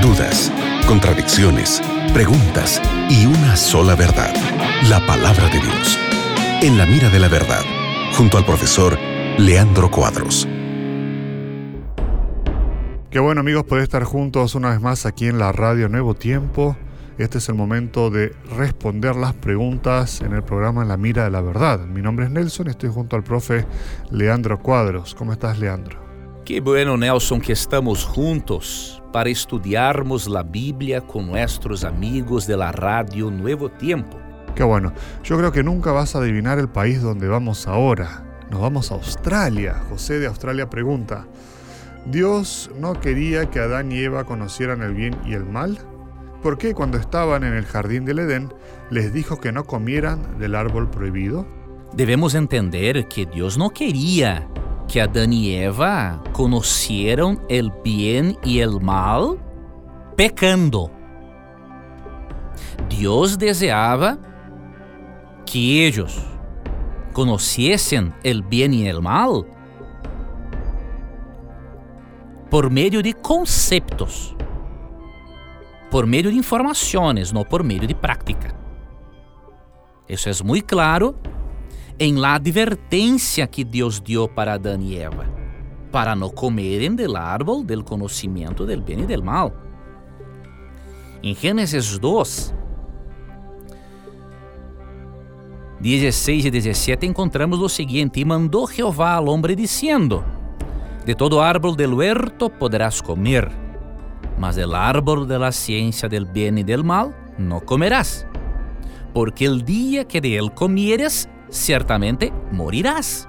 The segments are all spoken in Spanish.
dudas, contradicciones, preguntas y una sola verdad, la palabra de Dios. En la Mira de la Verdad, junto al profesor Leandro Quadros. Qué bueno, amigos, poder estar juntos una vez más aquí en la Radio Nuevo Tiempo. Este es el momento de responder las preguntas en el programa En la Mira de la Verdad. Mi nombre es Nelson y estoy junto al profe Leandro Quadros. ¿Cómo estás, Leandro? Qué bueno, Nelson, que estamos juntos para estudiarmos la Biblia con nuestros amigos de la Radio Nuevo Tiempo. Qué bueno. Yo creo que nunca vas a adivinar el país donde vamos ahora. Nos vamos a Australia. José de Australia pregunta: ¿Dios no quería que Adán y Eva conocieran el bien y el mal? ¿Por qué cuando estaban en el jardín del Edén les dijo que no comieran del árbol prohibido? Debemos entender que Dios no quería que Adán y Eva conocieron el bien y el mal pecando. Dios deseaba que ellos conociesen el bien y el mal por medio de conceptos, por medio de informaciones, no por medio de práctica. Eso es muy claro en la advertencia que Dios dio para Adán y Eva, para no comer del árbol del conocimiento del bien y del mal. En Génesis 2, 16 y 17 encontramos lo siguiente: y mandó Jehová al hombre diciendo, de todo árbol del huerto podrás comer, mas del árbol de la ciencia del bien y del mal no comerás, porque el día que de él comieres, ciertamente morirás.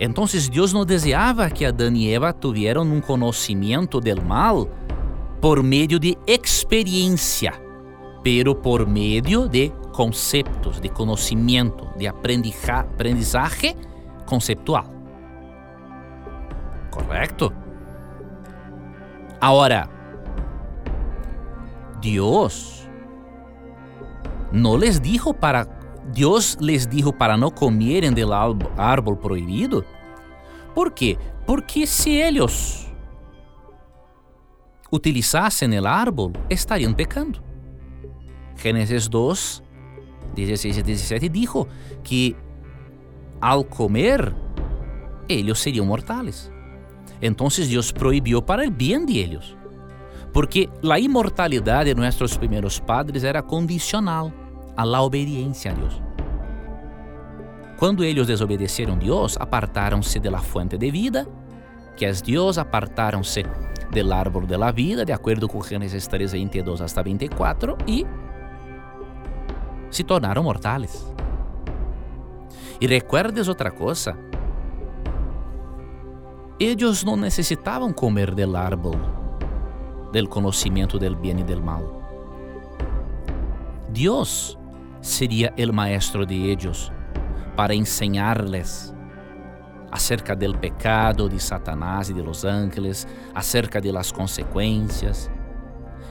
Entonces Dios no deseaba que Adán y Eva tuvieran un conocimiento del mal por medio de experiencia, pero por medio de conceptos, de conocimiento, de aprendizaje conceptual. ¿Correcto? Ahora, Dios les dijo para no comieren del árbol prohibido. ¿Por qué? Porque si ellos utilizasen el árbol, estarían pecando. Génesis 2, 16 y 17 dijo que al comer, ellos serían mortales. Entonces Dios prohibió para el bien de ellos, porque la inmortalidad de nuestros primeros padres era condicional a la obediencia a Dios. Cuando ellos desobedecieron a Dios, apartáronse de la fuente de vida, que es Dios, apartáronse del árbol de la vida, de acuerdo con Génesis 3, 22 hasta 24, y se tornaron mortales. Y recuerdes otra cosa: ellos no necesitaban comer del árbol del conocimiento del bien y del mal. Dios sería el maestro de ellos para enseñarles acerca del pecado de Satanás y de los ángeles, acerca de las consecuencias.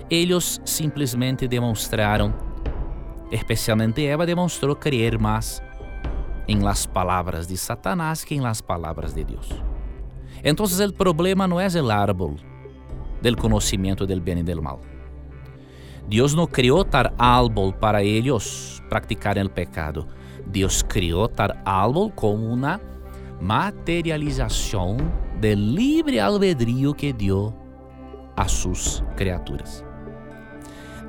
Ellos simplemente demostraron, especialmente Eva demostró, creer más en las palabras de Satanás que en las palabras de Dios. Entonces el problema no es el árbol del conocimiento del bien y del mal. Dios no creó tal árbol para ellos practicar el pecado. Dios creó tal árbol como una materialización del libre albedrío que dio a sus criaturas.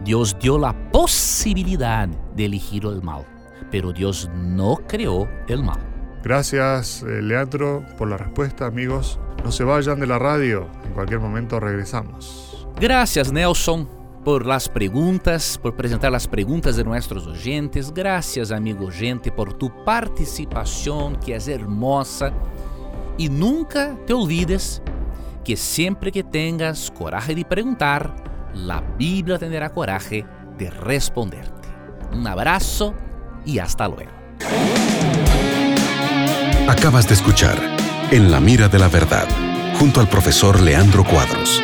Dios dio la posibilidad de elegir el mal, pero Dios no creó el mal. Gracias, Leandro, por la respuesta, amigos. No se vayan de la radio, en cualquier momento regresamos. Gracias, Nelson, por las preguntas, por presentar las preguntas de nuestros oyentes. Gracias, amigo oyente, por tu participación, que es hermosa. Y nunca te olvides que siempre que tengas coraje de preguntar, la Biblia tendrá coraje de responderte. Un abrazo y hasta luego. Acabas de escuchar En la Mira de la Verdad, junto al profesor Leandro Quadros.